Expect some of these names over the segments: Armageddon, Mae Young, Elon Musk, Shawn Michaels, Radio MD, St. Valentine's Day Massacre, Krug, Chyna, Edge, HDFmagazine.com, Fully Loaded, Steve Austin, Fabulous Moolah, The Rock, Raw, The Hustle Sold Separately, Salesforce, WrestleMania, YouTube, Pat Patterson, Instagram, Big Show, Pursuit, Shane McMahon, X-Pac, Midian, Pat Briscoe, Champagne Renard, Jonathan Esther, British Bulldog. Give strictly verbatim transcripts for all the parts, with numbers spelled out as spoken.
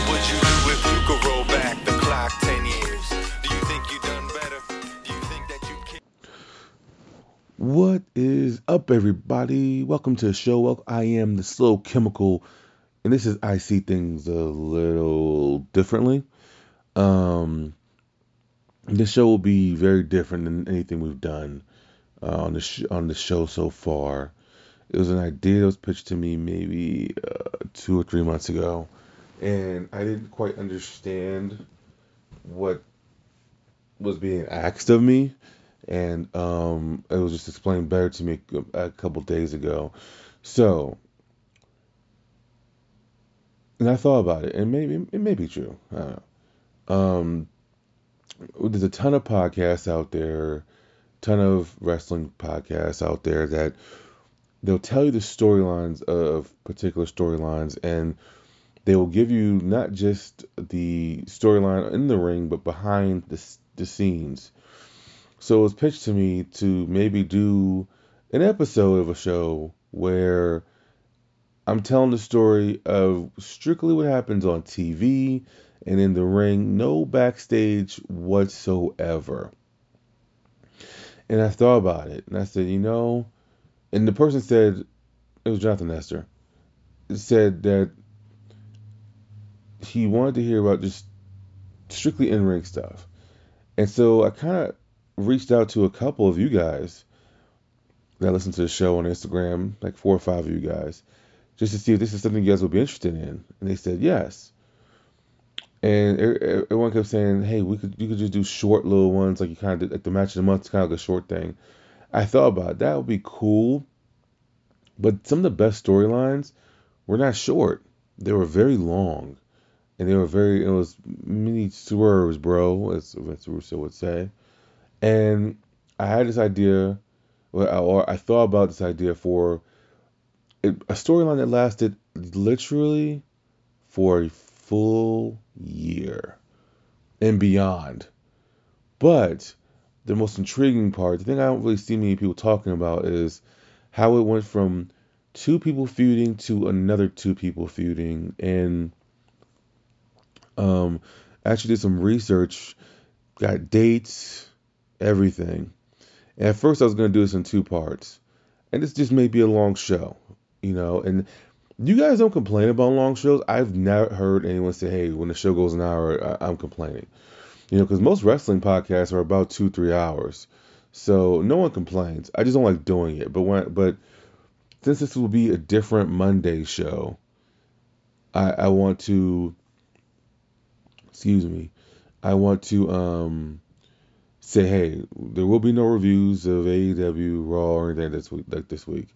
What would you do if you could roll back the clock ten years? Do you think you've done better? Do you think that you can? What is up, everybody? Welcome to the show. I am the Slow Chemical, and this is I See Things a Little Differently. Um, this show will be very different than anything we've done uh, on the sh- on the show so far. It was an idea that was pitched to me maybe uh, two or three months ago, and I didn't quite understand what was being asked of me, and um, it was just explained better to me a couple days ago. So, and I thought about it, and maybe it may be true. I don't know. Um, there's a ton of podcasts out there, ton of wrestling podcasts out there that they'll tell you the storylines of particular storylines, and they will give you not just the storyline in the ring, but behind the, the scenes. So it was pitched to me to maybe do an episode of a show where I'm telling the story of strictly what happens on T V and in the ring, no backstage whatsoever. And I thought about it, and I said, you know, and the person said, it was Jonathan Esther, said that he wanted to hear about just strictly in-ring stuff. And so I kind of reached out to a couple of you guys that listen to the show on Instagram, like four or five of you guys, just to see if this is something you guys would be interested in. And they said yes. And everyone kept saying, hey, we could you could just do short little ones, like you kind of did, like the match of the month, kind of like a short thing. I thought about it. That would be cool. But some of the best storylines were not short. They were very long. And they were very, it was many swerves, bro, as Vince Russo would say. And I had this idea, or I thought about this idea for a storyline that lasted literally for a full year and beyond. But the most intriguing part, the thing I don't really see many people talking about, is how it went from two people feuding to another two people feuding. And um, actually did some research, got dates, everything. And at first I was going to do this in two parts. And this just may be a long show, you know, and you guys don't complain about long shows. I've never heard anyone say, hey, when the show goes an hour, I- I'm complaining. You know, because most wrestling podcasts are about two, three hours. So no one complains. I just don't like doing it. But when, but since this will be a different Monday show, I, I want to, excuse me, I want to um, say, hey, there will be no reviews of A E W, Raw, or anything this week, like this week.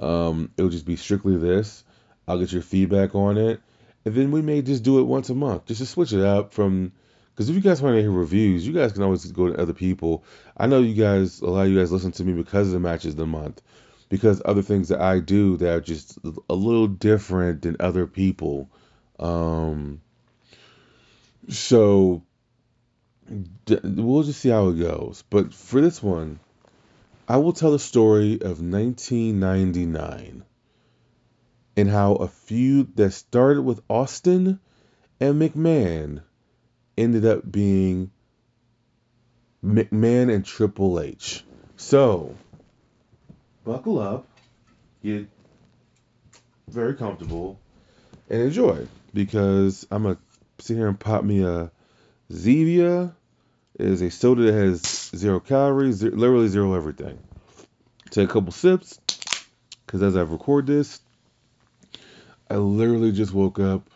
Um, it'll just be strictly this. I'll get your feedback on it. And then we may just do it once a month, just to switch it up from, because if you guys want to hear reviews, you guys can always go to other people. I know you guys, a lot of you guys listen to me because of the matches of the month, because other things that I do that are just a little different than other people. Um, so we'll just see how it goes. But for this one, I will tell the story of nineteen ninety-nine and how a feud that started with Austin and McMahon ended up being McMahon and Triple H. So, buckle up, get very comfortable, and enjoy, because I'm going to sit here and pop me a Zevia. It is a soda that has zero calories, zero, literally zero everything. Take a couple sips, because as I record this, I literally just woke up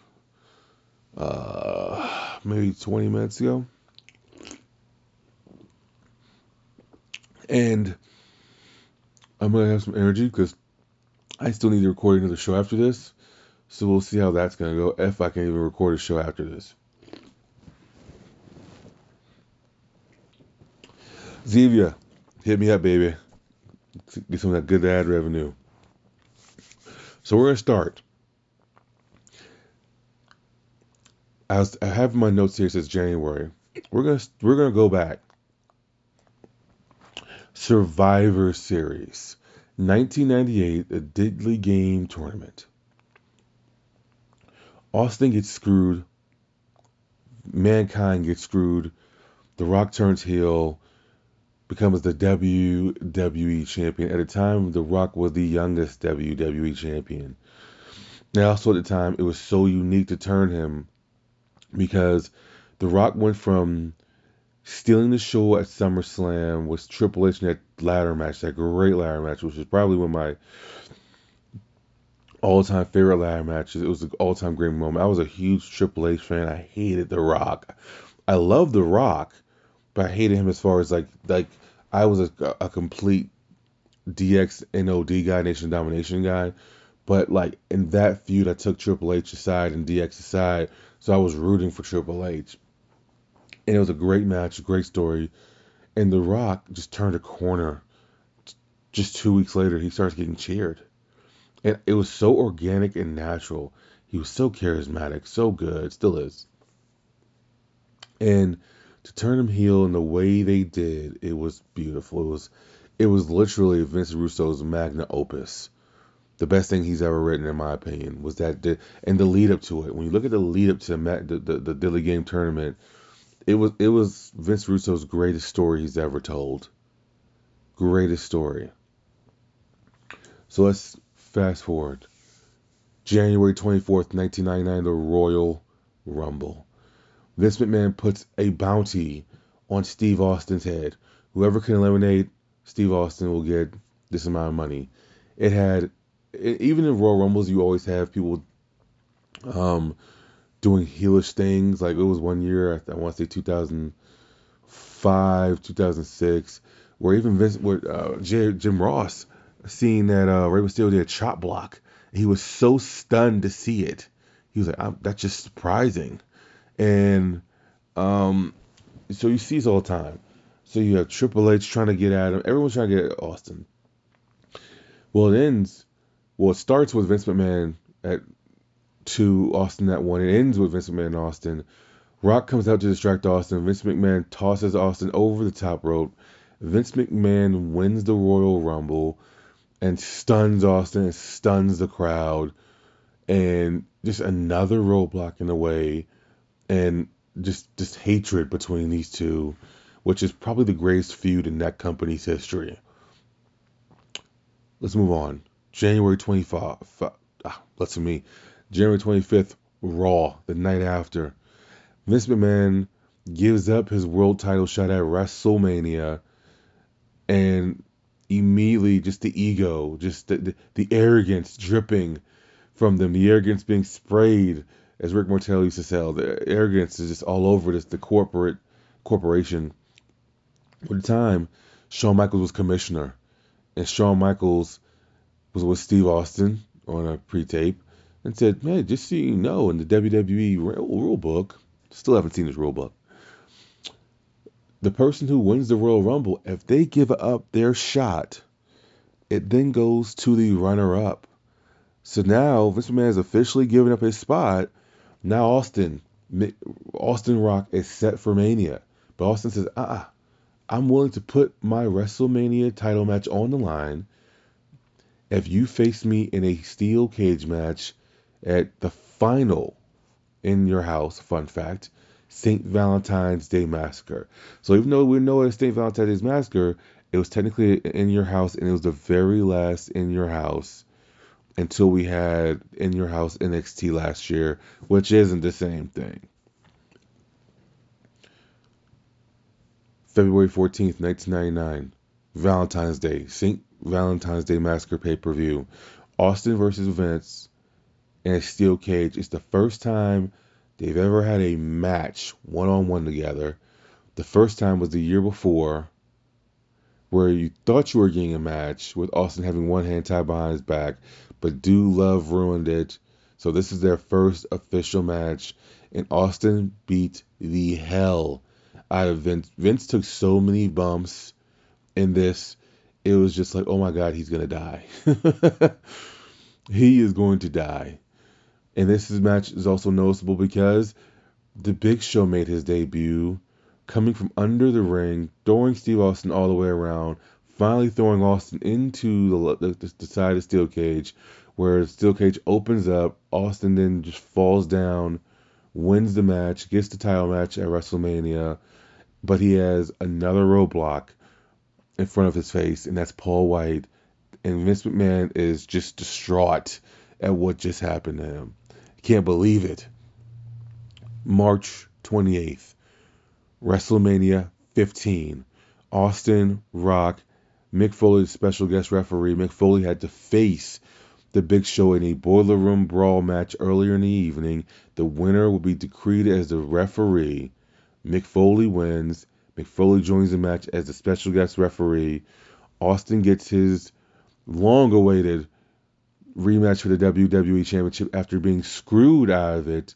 uh, maybe twenty minutes ago. And I'm going to have some energy because I still need to record another show after this. So we'll see how that's going to go, if I can even record a show after this. Zevia, hit me up, baby. Get some of that good ad revenue. So we're going to start. I, was, I have my notes here. It says January. We're gonna we're gonna go back. Survivor Series, nineteen ninety-eight, a Diddley Game tournament. Austin gets screwed Mankind gets screwed. The Rock turns heel, becomes the W W E champion. At the time, The Rock was the youngest W W E champion. Now, also at the time, it was so unique to turn him because The Rock went from stealing the show at SummerSlam with Triple H in that ladder match, that great ladder match, which is probably one of my all-time favorite ladder matches. It was an all-time great moment. I was a huge Triple H fan. I hated The Rock. I loved The Rock, but I hated him as far as like, like I was a, a complete D X, N O D guy, Nation Domination guy. But like in that feud, I took Triple H aside and D X aside, so I was rooting for Triple H. And it was a great match, a great story. And The Rock just turned a corner. Just two weeks later, he starts getting cheered. And it was so organic and natural. He was so charismatic, so good, still is. And to turn him heel in the way they did, it was beautiful. It was, it was literally Vince Russo's magna opus. The best thing he's ever written, in my opinion, was that. Di- and the lead up to it. When you look at the lead up to Matt, the, the, the Dilly Game tournament, It was it was Vince Russo's greatest story he's ever told. Greatest story. So let's fast forward. January twenty-fourth, nineteen ninety-nine, the Royal Rumble. Vince McMahon puts a bounty on Steve Austin's head. Whoever can eliminate Steve Austin will get this amount of money. It had, it, even in Royal Rumbles, you always have people um. doing heelish things. Like it was one year, I want to say two thousand five, two thousand six, where even Vince, where, uh, J- Jim Ross, seeing that uh, Rey Mysterio did a chop block, he was so stunned to see it. He was like, I'm, "That's just surprising," and um, so you see this all the time. So you have Triple H trying to get at him. Everyone's trying to get at Austin. Well, it ends. Well, it starts with Vince McMahon at. To Austin that one. It ends with Vince McMahon and Austin. Rock comes out to distract Austin. Vince McMahon tosses Austin over the top rope. Vince McMahon wins the Royal Rumble and stuns Austin and stuns the crowd. And just another roadblock in the way. And just, just hatred between these two, which is probably the greatest feud in that company's history. Let's move on. January twenty-fifth. Ah, listen to me. January twenty-fifth, Raw, the night after. Vince McMahon gives up his world title shot at WrestleMania, and immediately just the ego, just the, the, the arrogance dripping from them, the arrogance being sprayed, as Rick Martel used to sell. The arrogance is just all over this, the corporate corporation. At the time, Shawn Michaels was commissioner, and Shawn Michaels was with Steve Austin on a pre-tape. And said, man, just so you know, in the W W E rule book, still haven't seen this rule book, the person who wins the Royal Rumble, if they give up their shot, it then goes to the runner-up. So now Vince McMahon has officially given up his spot. Now Austin, Austin Rock is set for Mania. But Austin says, uh-uh, I'm willing to put my WrestleMania title match on the line if you face me in a steel cage match at the final In Your House, fun fact, Saint Valentine's Day Massacre. So even though we know it's Saint Valentine's Day Massacre, it was technically In Your House, and it was the very last In Your House until we had In Your House N X T last year, which isn't the same thing. February fourteenth, nineteen ninety-nine, Valentine's Day, Saint Valentine's Day Massacre pay-per-view. Austin versus Vince. And a steel cage. It's the first time they've ever had a match one-on-one together. The first time was the year before, where you thought you were getting a match with Austin having one hand tied behind his back, but Do Love ruined it. So this is their first official match, and Austin beat the hell out of Vince. Vince took so many bumps in this. It was just like, oh my God, he's gonna die. He is going to die. And this match is also noticeable because the Big Show made his debut, coming from under the ring, throwing Steve Austin all the way around, finally throwing Austin into the, the, the side of the steel cage, where the steel cage opens up. Austin then just falls down wins the match, gets the title match at WrestleMania, but he has another roadblock in front of his face, and that's Paul White. And Vince McMahon is just distraught at what just happened to him. Can't believe it. March twenty-eighth, WrestleMania fifteen. Austin, Rock, Mick Foley, special guest referee. Mick Foley had to face the Big Show in a boiler room brawl match earlier in the evening. The winner will be decreed as the referee. Mick Foley wins. Mick Foley joins the match as the special guest referee. Austin gets his long-awaited rematch for the W W E Championship after being screwed out of it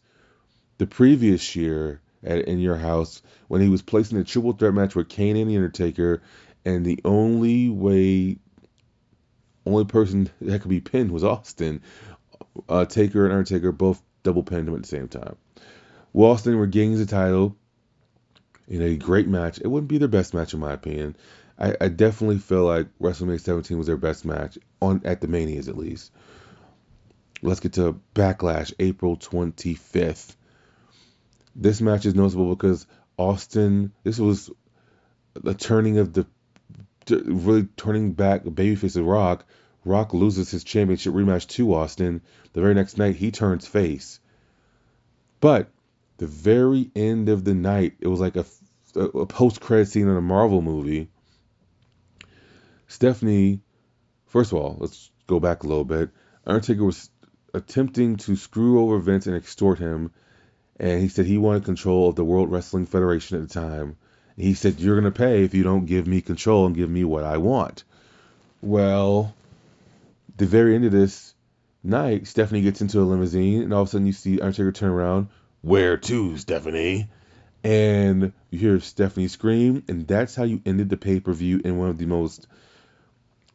the previous year at In Your House when he was placed in a triple threat match with Kane and The Undertaker, and the only way, only person that could be pinned was Austin. Uh, Taker and Undertaker both double pinned him at the same time. Well, Austin regains the title in a great match. It wouldn't be their best match in my opinion. I, I definitely feel like WrestleMania seventeen was their best match, on at the Manias at least. Let's get to Backlash, April twenty-fifth. This match is noticeable because Austin, this was the turning of the, really turning back babyface of Rock. Rock loses his championship rematch to Austin. The very next night, he turns face. But the very end of the night, it was like a, a post-credit scene in a Marvel movie. Stephanie, first of all, let's go back a little bit. Undertaker was attempting to screw over Vince and extort him, and he said he wanted control of the World Wrestling Federation at the time. And he said, you're going to pay if you don't give me control and give me what I want. Well, the very end of this night, Stephanie gets into a limousine, and all of a sudden you see Undertaker turn around, "Where to, Stephanie?" And you hear Stephanie scream, and that's how you ended the pay-per-view in one of the most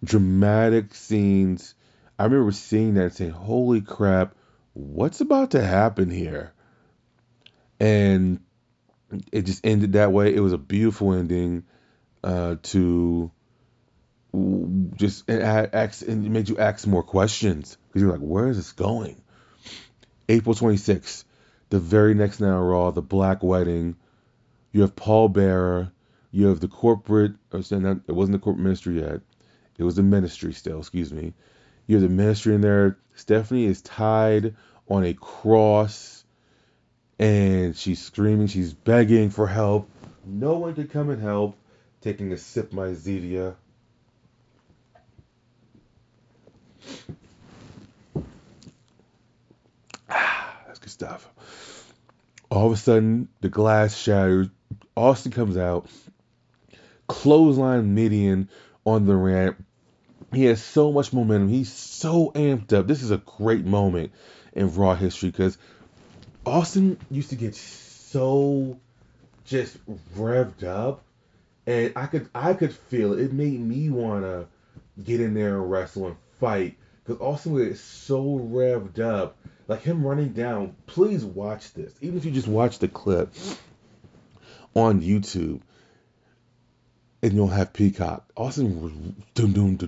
dramatic scenes. I remember seeing that and saying, holy crap, what's about to happen here? And it just ended that way. It was a beautiful ending uh, to just and ask, and it made you ask more questions because you're like, where is this going? April twenty-sixth, the very next night on Raw, the Black Wedding. You have Paul Bearer. You have the corporate, or not, it wasn't the corporate ministry yet. It was the ministry still, excuse me. You have the ministry in there. Stephanie is tied on a cross, and she's screaming. She's begging for help. No one could come and help. Taking a sip of my Zevia. Ah, that's good stuff. All of a sudden, the glass shatters. Austin comes out. Clothesline Midian on the ramp. He has so much momentum. He's so amped up. This is a great moment in Raw history because Austin used to get so just revved up, and I could I could feel it. It made me want to get in there and wrestle and fight because Austin would get so revved up. Like him running down, please watch this. Even if you just watch the clip on YouTube and you'll have Peacock. Austin was doom, doom, doom,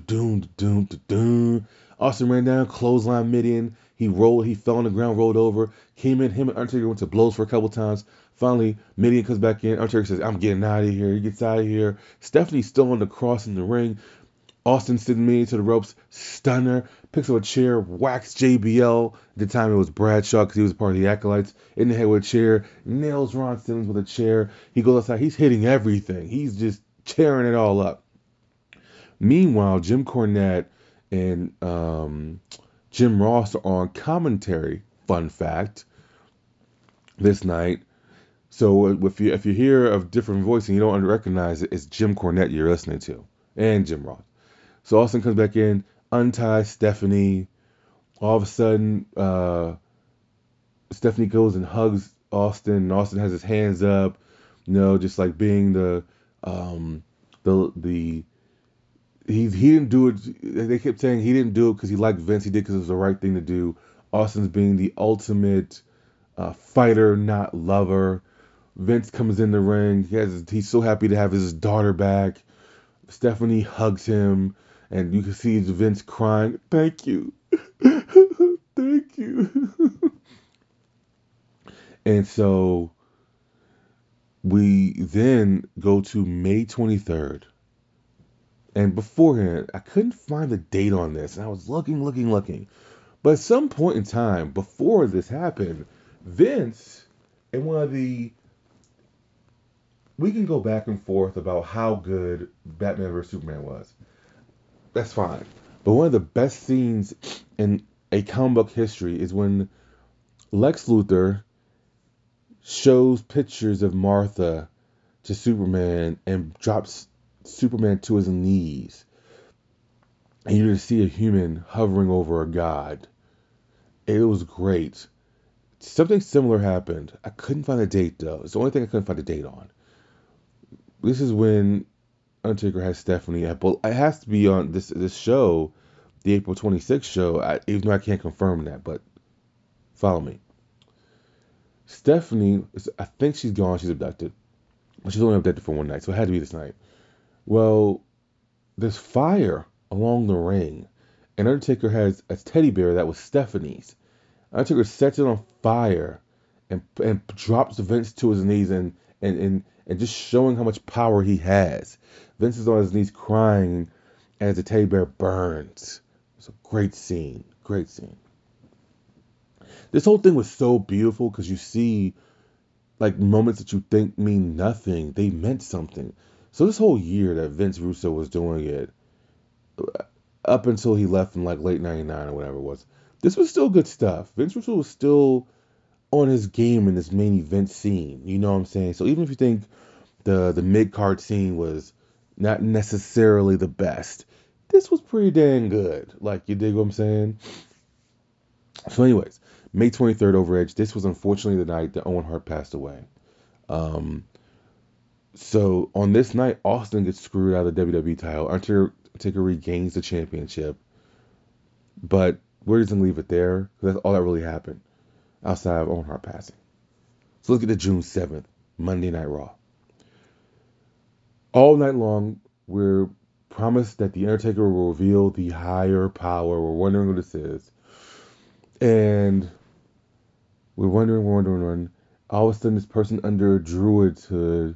doom, doom, doom. Austin ran down, clothesline Midian. He rolled, he fell on the ground, rolled over, came in, him and Undertaker went to blows for a couple times. Finally, Midian comes back in. Undertaker says, I'm getting out of here. He gets out of here. Stephanie's still on the cross in the ring. Austin sends Midian to the ropes, stunner, picks up a chair, whacks J B L. At the time it was Bradshaw because he was part of the Acolytes. In the head with a chair, nails Ron Simmons with a chair. He goes outside, he's hitting everything. He's just tearing it all up. Meanwhile, Jim Cornette and um... Jim Ross are on commentary, fun fact, this night. So if you if you hear of different voice and you don't recognize it, it's Jim Cornette you're listening to, and Jim Ross. So Austin comes back in, unties Stephanie. All of a sudden, uh, Stephanie goes and hugs Austin, and Austin has his hands up, you know, just like being the, um, the, the, He, he didn't do it. They kept saying he didn't do it because he liked Vince. He did because it was the right thing to do. Austin's being the ultimate uh, fighter, not lover. Vince comes in the ring. He has, he's so happy to have his daughter back. Stephanie hugs him. And you can see Vince crying, thank you. Thank you. And so we then go to May twenty-third. And beforehand, I couldn't find the date on this. And I was looking, looking, looking. But at some point in time, before this happened, Vince, in one of the... We can go back and forth about how good Batman versus. Superman was. That's fine. But one of the best scenes in a comic book history is when Lex Luthor shows pictures of Martha to Superman and drops Superman to his knees. And you just see a human hovering over a god. It was great. Something similar happened. I couldn't find a date, though. It's the only thing I couldn't find a date on. This is when Undertaker has Stephanie. It has to be on this this show, the April twenty-sixth show, I, even though I can't confirm that, but follow me. Stephanie, is, I think she's gone. She's abducted. But she's only abducted for one night, so it had to be this night. Well, there's fire along the ring, and Undertaker has a teddy bear that was Stephanie's. Undertaker sets it on fire and and drops Vince to his knees and and, and and just showing how much power he has. Vince is on his knees crying as the teddy bear burns. It's a great scene. Great scene. This whole thing was so beautiful because you see like moments that you think mean nothing. They meant something. So this whole year that Vince Russo was doing it, up until he left in like late ninety-nine or whatever it was, this was still good stuff. Vince Russo was still on his game in this main event scene. You know what I'm saying? So even if you think the the mid-card scene was not necessarily the best, this was pretty dang good. Like, you dig what I'm saying? So anyways, May twenty-third over Edge. This was unfortunately the night that Owen Hart passed away. Um, so on this night, Austin gets screwed out of the W W E title. Undertaker regains the championship. But we're just going to leave it there, because that's all that really happened outside of Owen Hart passing. So let's get to June seventh, Monday Night Raw. All night long, we're promised that The Undertaker will reveal the higher power. We're wondering who this is. And we're wondering, we're wondering, wondering. All of a sudden, this person under Druid's hood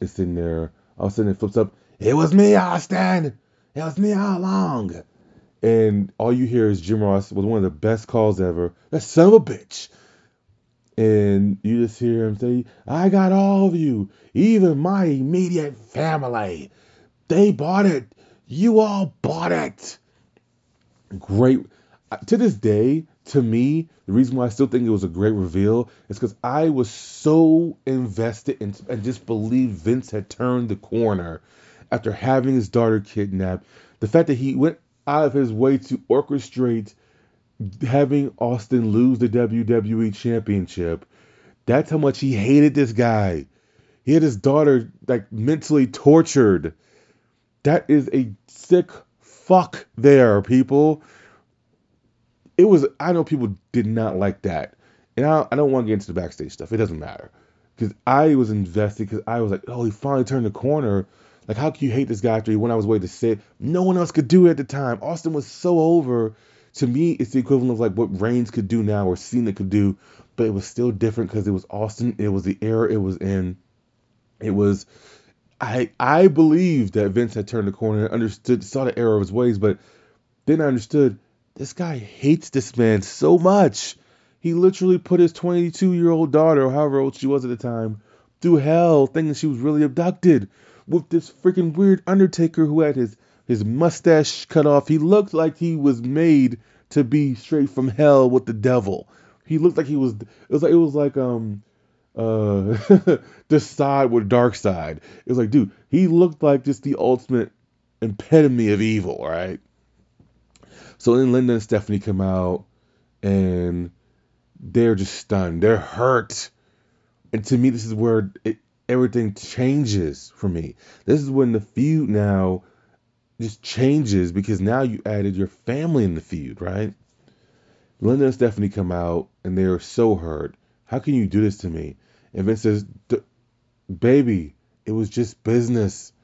is sitting there. All of a sudden, it flips up. It was me, Austin! It was me all along! And all you hear is Jim Ross was one of the best calls ever. That son of a bitch. And you just hear him say, I got all of you, even my immediate family. They bought it. You all bought it. Great. To this day, to me, the reason why I still think it was a great reveal is because I was so invested in, and just believed Vince had turned the corner after having his daughter kidnapped. The fact that he went out of his way to orchestrate having Austin lose the W W E Championship. That's how much he hated this guy. He had his daughter like mentally tortured. That is a sick fuck there, people. It was, I know people did not like that. And I, I don't want to get into the backstage stuff. It doesn't matter. Because I was invested, because I was like, oh, he finally turned the corner. Like, how can you hate this guy after he went out of his way to say no one else could do it at the time? Austin was so over. To me, it's the equivalent of like what Reigns could do now or Cena could do, but it was still different because it was Austin. It was the era it was in. It was, I I believed that Vince had turned the corner and understood, saw the error of his ways, but then I understood this guy hates this man so much. He literally put his twenty-two-year-old daughter, or however old she was at the time, through hell, thinking she was really abducted. With this freaking weird Undertaker who had his, his mustache cut off. He looked like he was made to be straight from hell with the devil. He looked like he was, it was like, it was like um, uh, the side with dark side. It was like, dude, he looked like just the ultimate epitome of evil, right? So then Linda and Stephanie come out and they're just stunned. They're hurt. And to me, this is where it, everything changes for me. This is when the feud now just changes, because now you added your family in the feud, right? Linda and Stephanie come out and they are so hurt. How can you do this to me? And Vince says, D- baby, it was just business.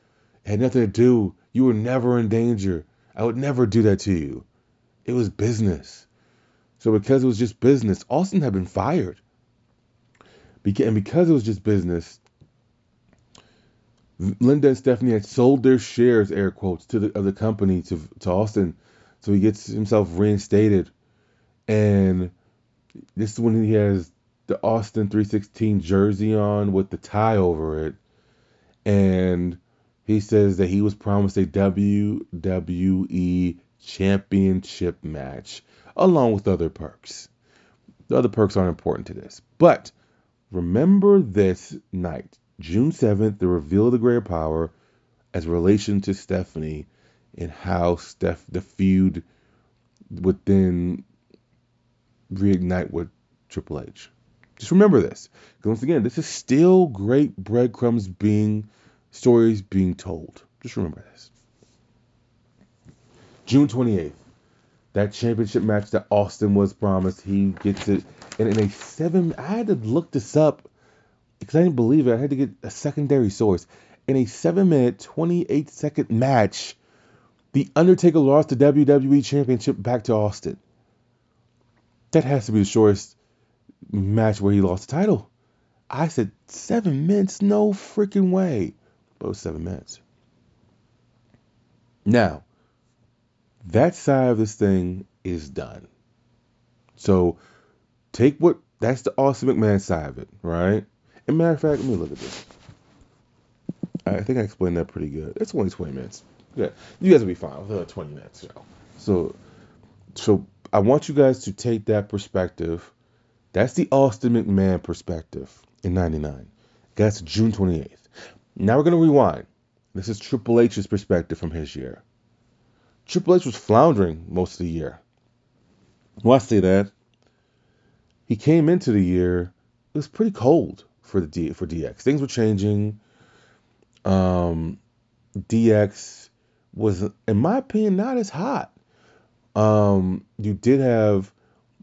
It had nothing to do. You were never in danger. I would never do that to you. It was business. So because it was just business, Austin had been fired. And because it was just business, Linda and Stephanie had sold their shares, air quotes, to the, of the company to, to Austin. So he gets himself reinstated. And this is when he has the Austin three sixteen jersey on with the tie over it. And he says that he was promised a W W E championship match, along with other perks. The other perks aren't important to this. But remember this night, June seventh, the reveal of the greater power as relation to Stephanie and how Steph, the feud would then reignite with Triple H. Just remember this. Because once again, this is still great breadcrumbs being, stories being told. Just remember this. June twenty-eighth, that championship match that Austin was promised, he gets it. And in a seven, I had to look this up because I didn't believe it. I had to get a secondary source. In a seven minute, twenty-eight second match, The Undertaker lost the W W E Championship back to Austin. That has to be the shortest match where he lost the title. I said, seven minutes? No freaking way. But it was seven minutes. Now, that side of this thing is done. So, take what, that's the Austin McMahon side of it, right? And matter of fact, let me look at this. I think I explained that pretty good. It's only twenty minutes. Yeah, you guys will be fine with another twenty minutes. You know. So, so I want you guys to take that perspective. That's the Austin McMahon perspective in ninety-nine. That's June twenty-eighth. Now we're going to rewind. This is Triple H's perspective from his year. Triple H was floundering most of the year. Why say that? He came into the year, it was pretty cold for the D, for D X. Things were changing. Um, D X was, in my opinion, not as hot. Um, you did have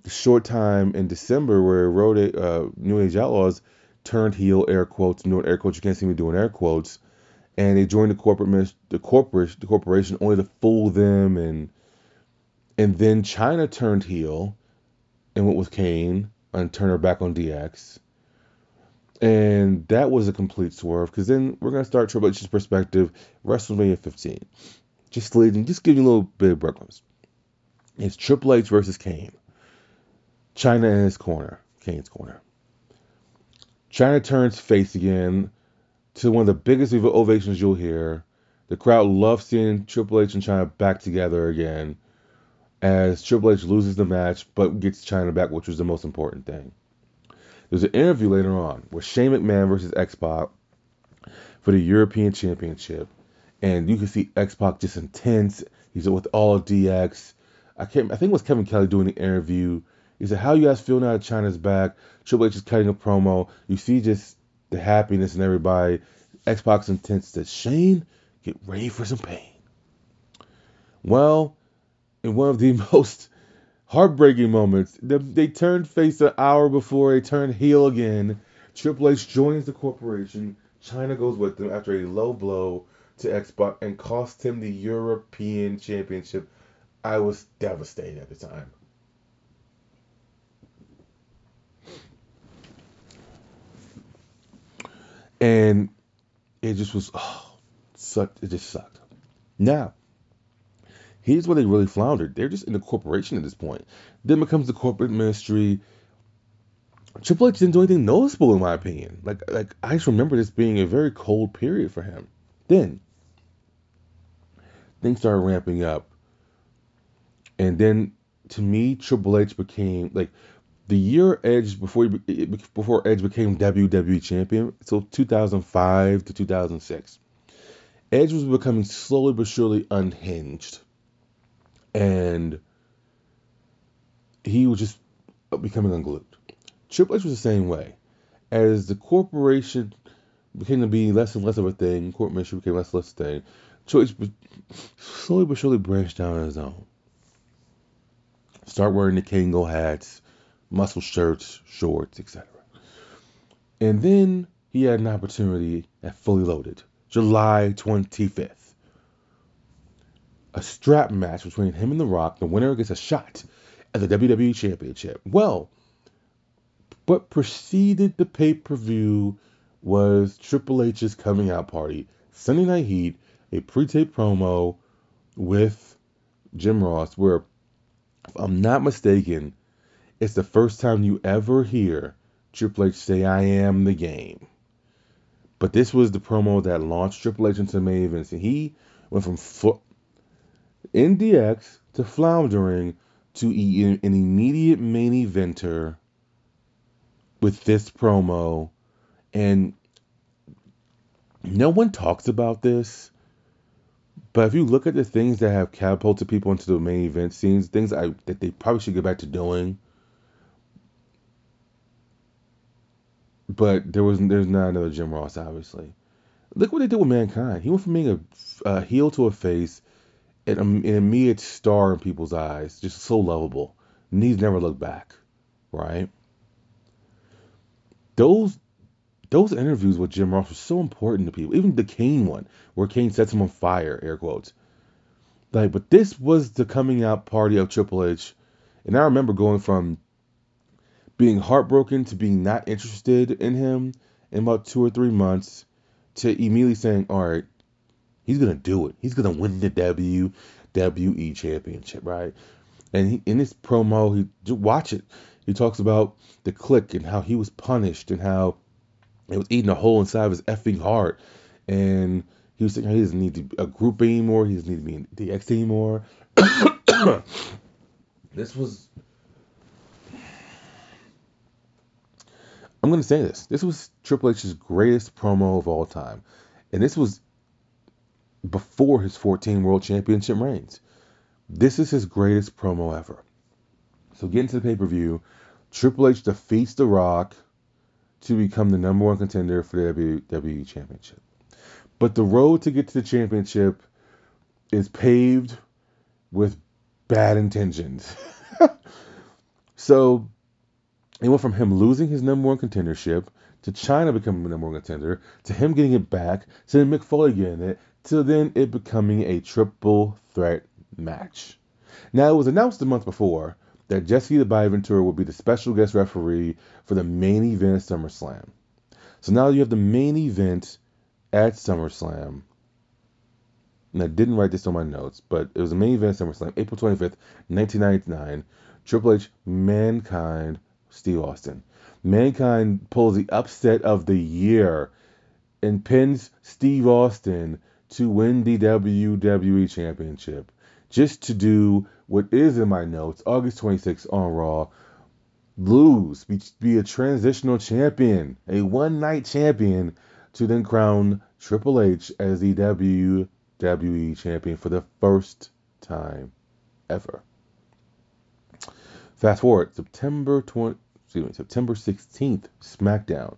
a short time in December where Road, uh, New Age Outlaws turned heel, air quotes, no air quotes. You can't see me doing air quotes. And they joined the corporate, the corporate, the corporation, only to fool them. And and then Chyna turned heel and went with Kane and turned her back on D X. And that was a complete swerve, because then we're going to start Triple H's perspective, WrestleMania fifteen. Just leading, just giving you a little bit of breadcrumbs. It's Triple H versus Kane. Chyna in his corner, Kane's corner. Chyna turns face again to one of the biggest ovations you'll hear. The crowd loves seeing Triple H and Chyna back together again, as Triple H loses the match but gets Chyna back, which was the most important thing. There's an interview later on with Shane McMahon versus X-Pac for the European Championship. And you can see X-Pac just intense. He's with all of D X. I can't. I think it was Kevin Kelly doing the interview. He said, "How you guys feel now that Chyna's back?" Triple H is cutting a promo. You see just the happiness in everybody. X-Pac's intense. Says, "Shane, get ready for some pain." Well, in one of the most heartbreaking moments, They, they turned face an hour before they turned heel again. Triple H joins the corporation. Chyna goes with them after a low blow to X-Pac and cost him the European Championship. I was devastated at the time. And it just was, oh, sucked. It just sucked. Now, here's where they really floundered. They're just in the corporation at this point. Then becomes the corporate ministry. Triple H didn't do anything noticeable, in my opinion. Like, like I just remember this being a very cold period for him. Then, things started ramping up. And then, to me, Triple H became, like, the year Edge, before he, before Edge became W W E Champion, so two thousand five to two thousand six, Edge was becoming slowly but surely unhinged. And he was just becoming unglued. Triple H was the same way. As the corporation became to be less and less of a thing, corporate ministry became less and less of a thing, Triple H slowly but surely branched down on his own. Start wearing the Kango hats, muscle shirts, shorts, et cetera. And then he had an opportunity at Fully Loaded, July twenty-fifth. A strap match between him and The Rock. The winner gets a shot at the W W E Championship. Well, What preceded the pay-per-view was Triple H's coming out party, Sunday Night Heat, a pre-tape promo with Jim Ross, where, if I'm not mistaken, it's the first time you ever hear Triple H say, "I am the game." But this was the promo that launched Triple H into main events, and he went from fl- in D X to floundering to an immediate main eventer with this promo. And no one talks about this, but if you look at the things that have catapulted people into the main event scenes, things I, that they probably should get back to doing, but there was there's not another Jim Ross, obviously. Look what they did with Mankind. He went from being a, a heel to a face, and a, an immediate star in people's eyes, just so lovable. And he's never looked back, right? Those Those interviews with Jim Ross were so important to people. Even the Kane one, where Kane sets him on fire, air quotes. Like, but this was the coming out party of Triple H. And I remember going from being heartbroken to being not interested in him in about two or three months to immediately saying, all right, he's going to do it. He's going to win the W W E Championship, right? And he, in his promo, he just watch it. He talks about the Click and how he was punished and how it was eating a hole inside of his effing heart. And he was saying he doesn't need to be a group anymore. He doesn't need to be in D X anymore. This was... I'm going to say this. This was Triple H's greatest promo of all time. And this was before his fourteen World Championship reigns. This is his greatest promo ever. So getting to the pay-per-view, Triple H defeats The Rock to become the number one contender for the W W E Championship. But the road to get to the championship is paved with bad intentions. So it went from him losing his number one contendership, to Chyna becoming the number one contender, to him getting it back, to then Mick Foley getting it, to then it becoming a triple threat match. Now, it was announced the month before that Jesse the Body Ventura would be the special guest referee for the main event at SummerSlam. So now you have the main event at SummerSlam. And I didn't write this on my notes, but it was the main event at SummerSlam, April twenty-fifth, nineteen ninety-nine. Triple H, Mankind, Steve Austin. Mankind pulls the upset of the year and pins Steve Austin to win the W W E Championship. Just to do what is in my notes, August twenty-sixth on Raw, lose, be, be a transitional champion, a one-night champion, to then crown Triple H as the W W E champion for the first time ever. Fast forward, September twentieth, excuse me, September sixteenth, SmackDown.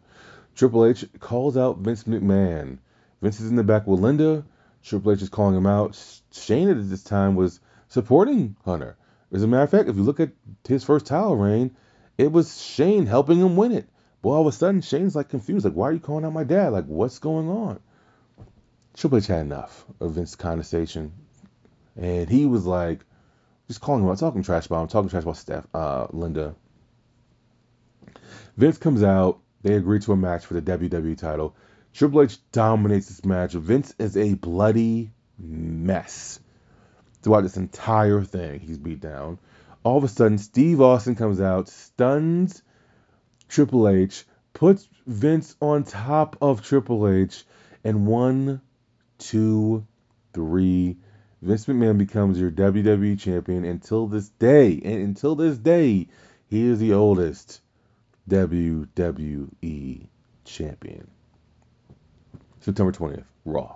Triple H calls out Vince McMahon. Vince is in the back with Linda. Triple H is calling him out. Shane at this time was supporting Hunter. As a matter of fact, if you look at his first title reign, it was Shane helping him win it. But all of a sudden, Shane's like confused. Like, why are you calling out my dad? Like, what's going on? Triple H had enough of Vince's conversation. And he was like, just calling him out, talking trash about him, talking trash about Steph, uh, Linda. Vince comes out. They agree to a match for the W W E title. Triple H dominates this match. Vince is a bloody mess throughout this entire thing. He's beat down. All of a sudden, Steve Austin comes out, stuns Triple H, puts Vince on top of Triple H, and one, two, three. Vince McMahon becomes your W W E champion until this day. And until this day, he is the oldest W W E champion. September twentieth, Raw.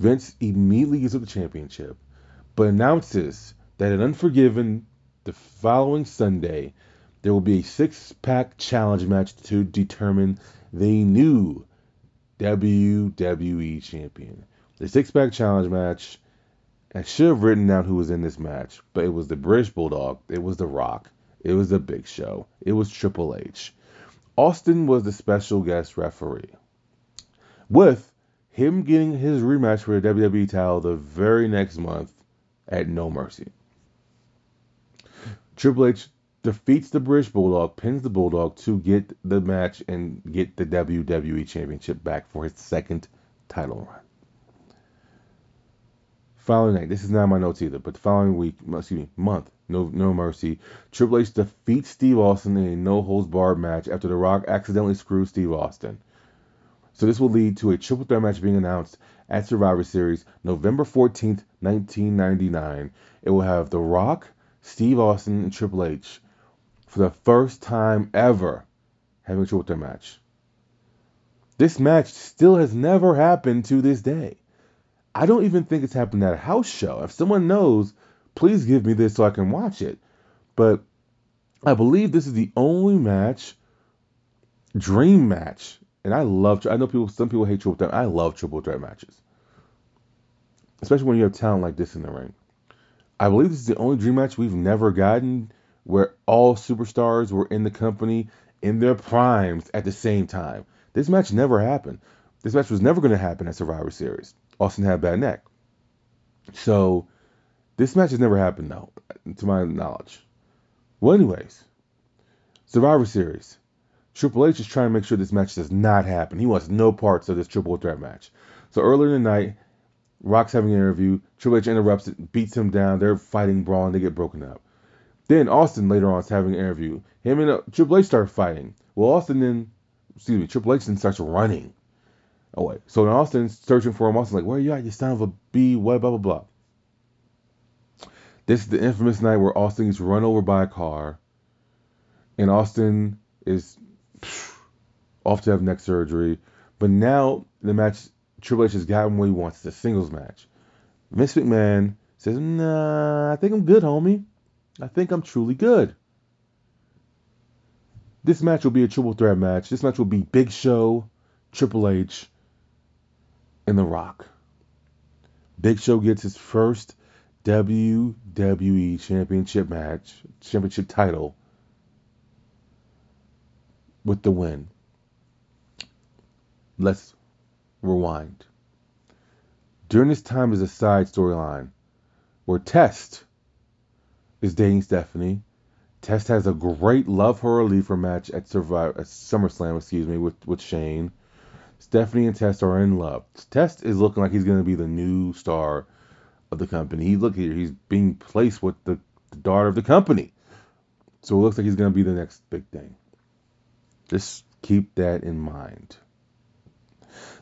Vince immediately gives up the championship, but announces that at Unforgiven the following Sunday, there will be a six-pack challenge match to determine the new W W E champion. The six-pack challenge match, I should have written down who was in this match, but it was the British Bulldog, it was The Rock, it was the Big Show, it was Triple H. Austin was the special guest referee, with him getting his rematch for the W W E title the very next month at No Mercy. Triple H defeats the British Bulldog, pins the Bulldog to get the match and get the W W E Championship back for his second title run. Following night, this is not in my notes either, but the following week, excuse me, month, no, no mercy, Triple H defeats Steve Austin in a no-holds-barred match after The Rock accidentally screwed Steve Austin. So this will lead to a triple threat match being announced at Survivor Series, November fourteenth, nineteen ninety-nine. It will have The Rock, Steve Austin, and Triple H for the first time ever having a triple threat match. This match still has never happened to this day. I don't even think it's happened at a house show. If someone knows, please give me this so I can watch it. But I believe this is the only match, dream match. And I love, I know people, some people hate triple threat. I love triple threat matches. Especially when you have talent like this in the ring. I believe this is the only dream match we've never gotten where all superstars were in the company in their primes at the same time. This match never happened. This match was never going to happen at Survivor Series. Austin had a bad neck. So, this match has never happened though, to my knowledge. Well, anyways, Survivor Series. Triple H is trying to make sure this match does not happen. He wants no parts of this triple threat match. So earlier in the night, Rock's having an interview. Triple H interrupts it, beats him down. They're fighting, brawling. They get broken up. Then Austin later on is having an interview. Him and uh, Triple H start fighting. Well, Austin then, excuse me, Triple H then starts running. Oh wait. So then Austin's searching for him. Austin's like, "Where are you at? You son of a b what? Blah blah blah." This is the infamous night where Austin gets run over by a car, and Austin is off to have neck surgery. But now the match, Triple H has gotten what he wants. It's a singles match. Vince McMahon says, "Nah, I think I'm good, homie. I think I'm truly good." This match will be a triple threat match. This match will be Big Show, Triple H, and The Rock. Big Show gets his first W W E Championship match, championship title, with the win. Let's rewind. During this time is a side storyline where Test is dating Stephanie. Test has a great love her or leave her match at Survivor, at SummerSlam, excuse me, with, with Shane. Stephanie and Test are in love. Test is looking like he's going to be the new star of the company. He look here, he's being placed with the, the daughter of the company. So it looks like he's going to be the next big thing. Just keep that in mind.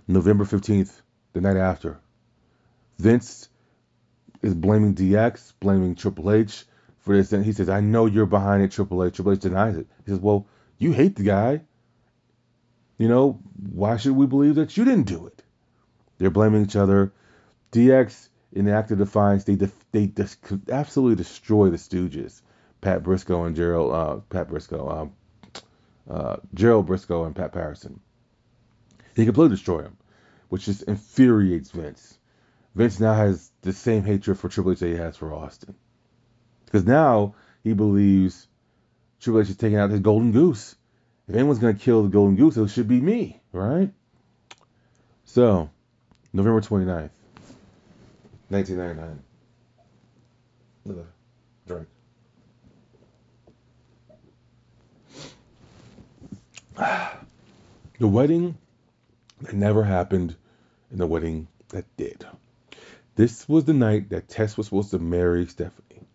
November fifteenth, the night after, Vince is blaming D X, blaming Triple H for this. And he says, "I know you're behind it, Triple H." Triple H denies it. He says, "Well, you hate the guy. You know, why should we believe that you didn't do it?" They're blaming each other. D X, in the act of defiance, they def- they dis- absolutely destroy the Stooges. Pat Briscoe and Gerald, uh, Pat Briscoe, um, Uh, Gerald Briscoe and Pat Patterson. They completely destroy him, which just infuriates Vince. Vince now has the same hatred for Triple H that he has for Austin, because now he believes Triple H is taking out his golden goose. If anyone's going to kill the golden goose, it should be me, right? So, November twenty-ninth, nineteen ninety-nine. Another drink. The wedding that never happened and the wedding that did. This was the night that Tess was supposed to marry Stephanie.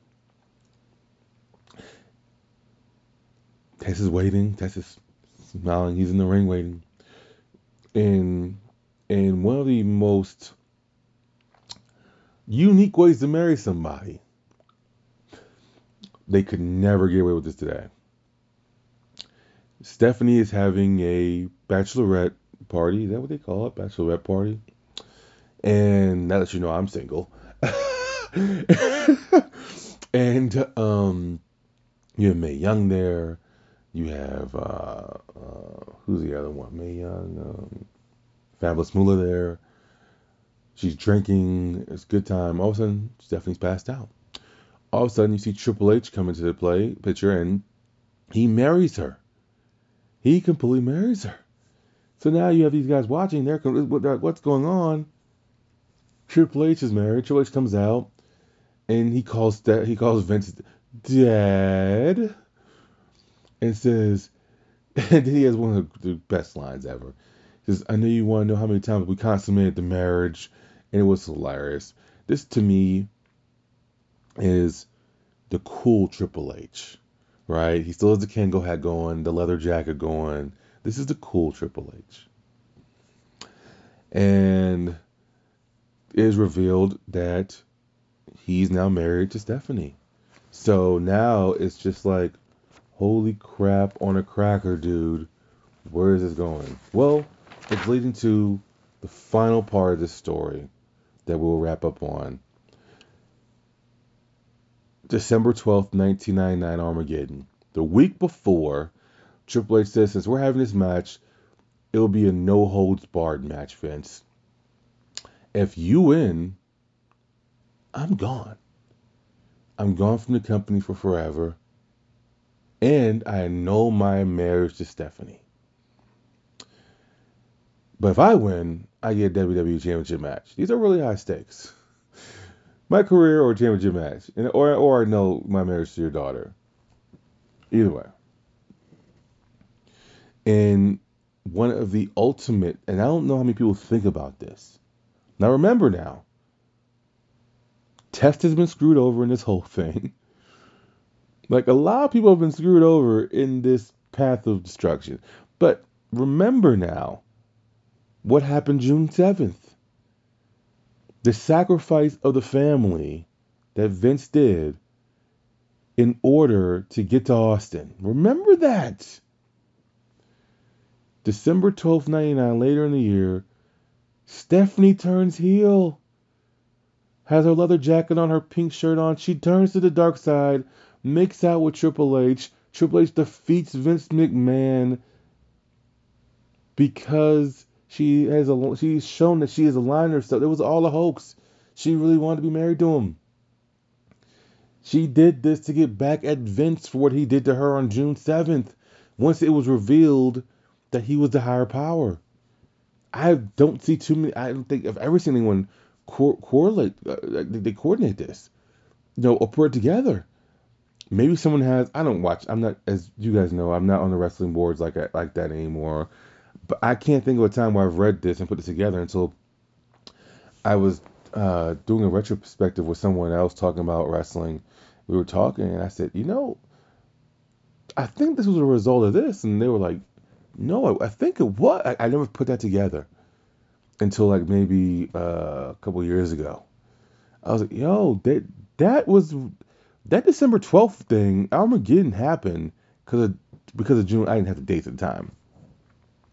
Tess is waiting. Tess is smiling. He's in the ring waiting. And, and one of the most unique ways to marry somebody. They could never get away with this today. Stephanie is having a bachelorette party. Is that what they call it? Bachelorette party? And now that you know I'm single. and um, you have Mae Young there. You have, uh, uh, who's the other one? Mae Young. Um, Fabulous Moolah there. She's drinking. It's a good time. All of a sudden, Stephanie's passed out. All of a sudden, you see Triple H come into the play picture, and he marries her. He completely marries her. So now you have these guys watching. They're like, what's going on? Triple H is married. Triple H comes out, and he calls he calls Vince dead. and says, and he has one of the best lines ever. He says, I know you want to know how many times we consummated the marriage, and it was hilarious. This, to me, is the cool Triple H, right? He still has the Kango hat going, the leather jacket going. This is the cool Triple H. And it is revealed that he's now married to Stephanie. So now it's just like, holy crap on a cracker, dude. Where is this going? Well, it's leading to the final part of this story that we'll wrap up on. December twelfth, nineteen ninety-nine, Armageddon. The week before, Triple H says, since we're having this match, it'll be a no-holds-barred match, Vince. If you win, I'm gone. I'm gone from the company for forever. And I annul my marriage to Stephanie. But if I win, I get a W W E Championship match. These are really high stakes. My career or championship match. And, or, or I know my marriage to your daughter. Either way. And one of the ultimate, and I don't know how many people think about this. Now remember now, Test has been screwed over in this whole thing. Like, a lot of people have been screwed over in this path of destruction. But remember now, what happened June seventh? The sacrifice of the family that Vince did in order to get to Austin. Remember that. December twelfth, ninety-nine, later in the year, Stephanie turns heel. Has her leather jacket on, her pink shirt on. She turns to the dark side, makes out with Triple H. Triple H defeats Vince McMahon because She has a, she's shown that she has aligned herself. It was all a hoax. She really wanted to be married to him. She did this to get back at Vince for what he did to her on June seventh. Once it was revealed that he was the higher power. I don't see too many. I don't think I've ever seen anyone co- correlate. Uh, they coordinate this. You know, or put it together. Maybe someone has. I don't watch. I'm not, as you guys know, I'm not on the wrestling boards like I, like that anymore. But I can't think of a time where I've read this and put it together until I was uh, doing a retrospective with someone else talking about wrestling. We were talking, and I said, you know, I think this was a result of this. And they were like, no, I, I think it was. I, I never put that together until like maybe uh, a couple years ago. I was like, yo, that, that was, that December twelfth thing, Armageddon happened because of, because of June. I didn't have the dates at the time.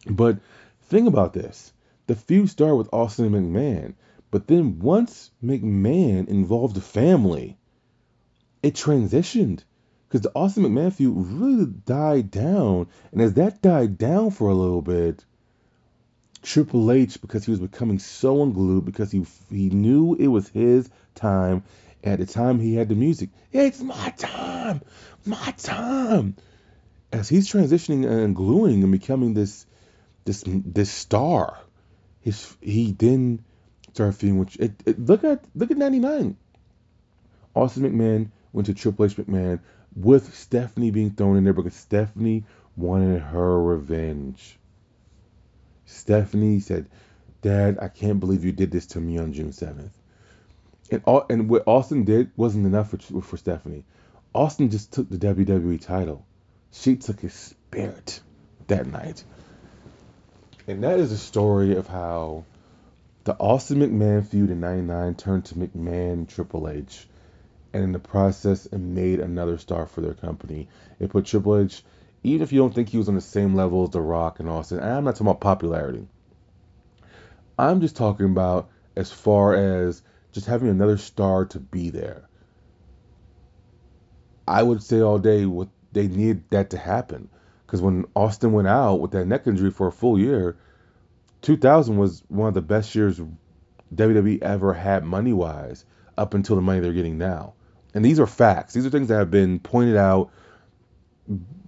But think about this. The feud started with Austin and McMahon. But then once McMahon involved the family, it transitioned. Because the Austin McMahon feud really died down. And as that died down for a little bit, Triple H, because he was becoming so unglued, because he he knew it was his time. At the time he had the music. It's my time! My time! As he's transitioning and gluing and becoming this This this star, his he then started feeling. Which it, it, look at look at ninety-nine. Austin McMahon went to Triple H McMahon with Stephanie being thrown in there because Stephanie wanted her revenge. Stephanie said, "Dad, I can't believe you did this to me on June seventh." And all, and what Austin did wasn't enough for for Stephanie. Austin just took the W W E title. She took his spirit that night. And that is the story of how the Austin McMahon feud in ninety-nine turned to McMahon Triple H. And in the process, it made another star for their company. It put Triple H, even if you don't think he was on the same level as The Rock and Austin, and I'm not talking about popularity. I'm just talking about as far as just having another star to be there. I would say all day what they needed that to happen. Because when Austin went out with that neck injury for a full year, two thousand was one of the best years W W E ever had money-wise up until the money they're getting now. And these are facts. These are things that have been pointed out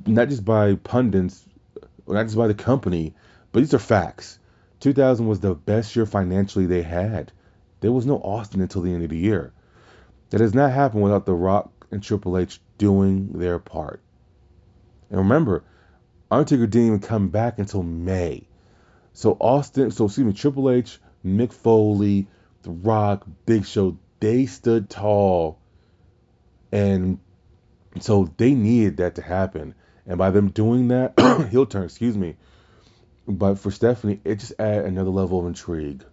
not just by pundits, not just by the company, but these are facts. two thousand was the best year financially they had. There was no Austin until the end of the year. That has not happened without The Rock and Triple H doing their part. And remember, Undertaker didn't even come back until May. So Austin, so excuse me, Triple H, Mick Foley, The Rock, Big Show, they stood tall. And so they needed that to happen. And by them doing that, heel turn, excuse me. But for Stephanie, it just added another level of intrigue.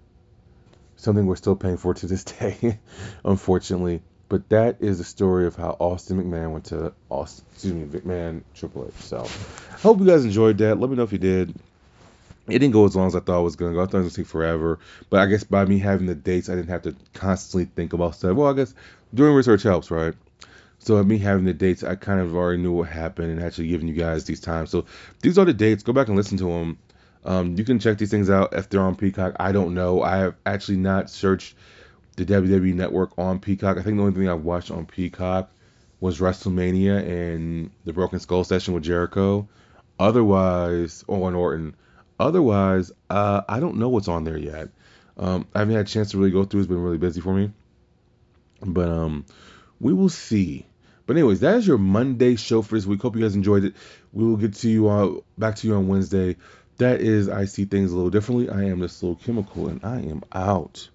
Something we're still paying for to this day, unfortunately. But that is the story of how Austin McMahon went to Austin, excuse me, McMahon Triple H. So I hope you guys enjoyed that. Let me know if you did. It didn't go as long as I thought it was going to go. I thought it was going to take forever. But I guess by me having the dates, I didn't have to constantly think about stuff. Well, I guess doing research helps, right? So me having the dates, I kind of already knew what happened and actually giving you guys these times. So these are the dates. Go back and listen to them. Um, you can check these things out if they're on Peacock. I don't know. I have actually not searched the W W E Network on Peacock. I think the only thing I watched on Peacock was WrestleMania and the Broken Skull session with Jericho. Otherwise, or Orton. Otherwise, uh, I don't know what's on there yet. Um, I haven't had a chance to really go through. It's been really busy for me. But um, we will see. But anyways, that is your Monday show for this week. Hope you guys enjoyed it. We will get to you uh, back to you on Wednesday. That is I See Things a Little Differently. I am This Little Chemical, and I am out.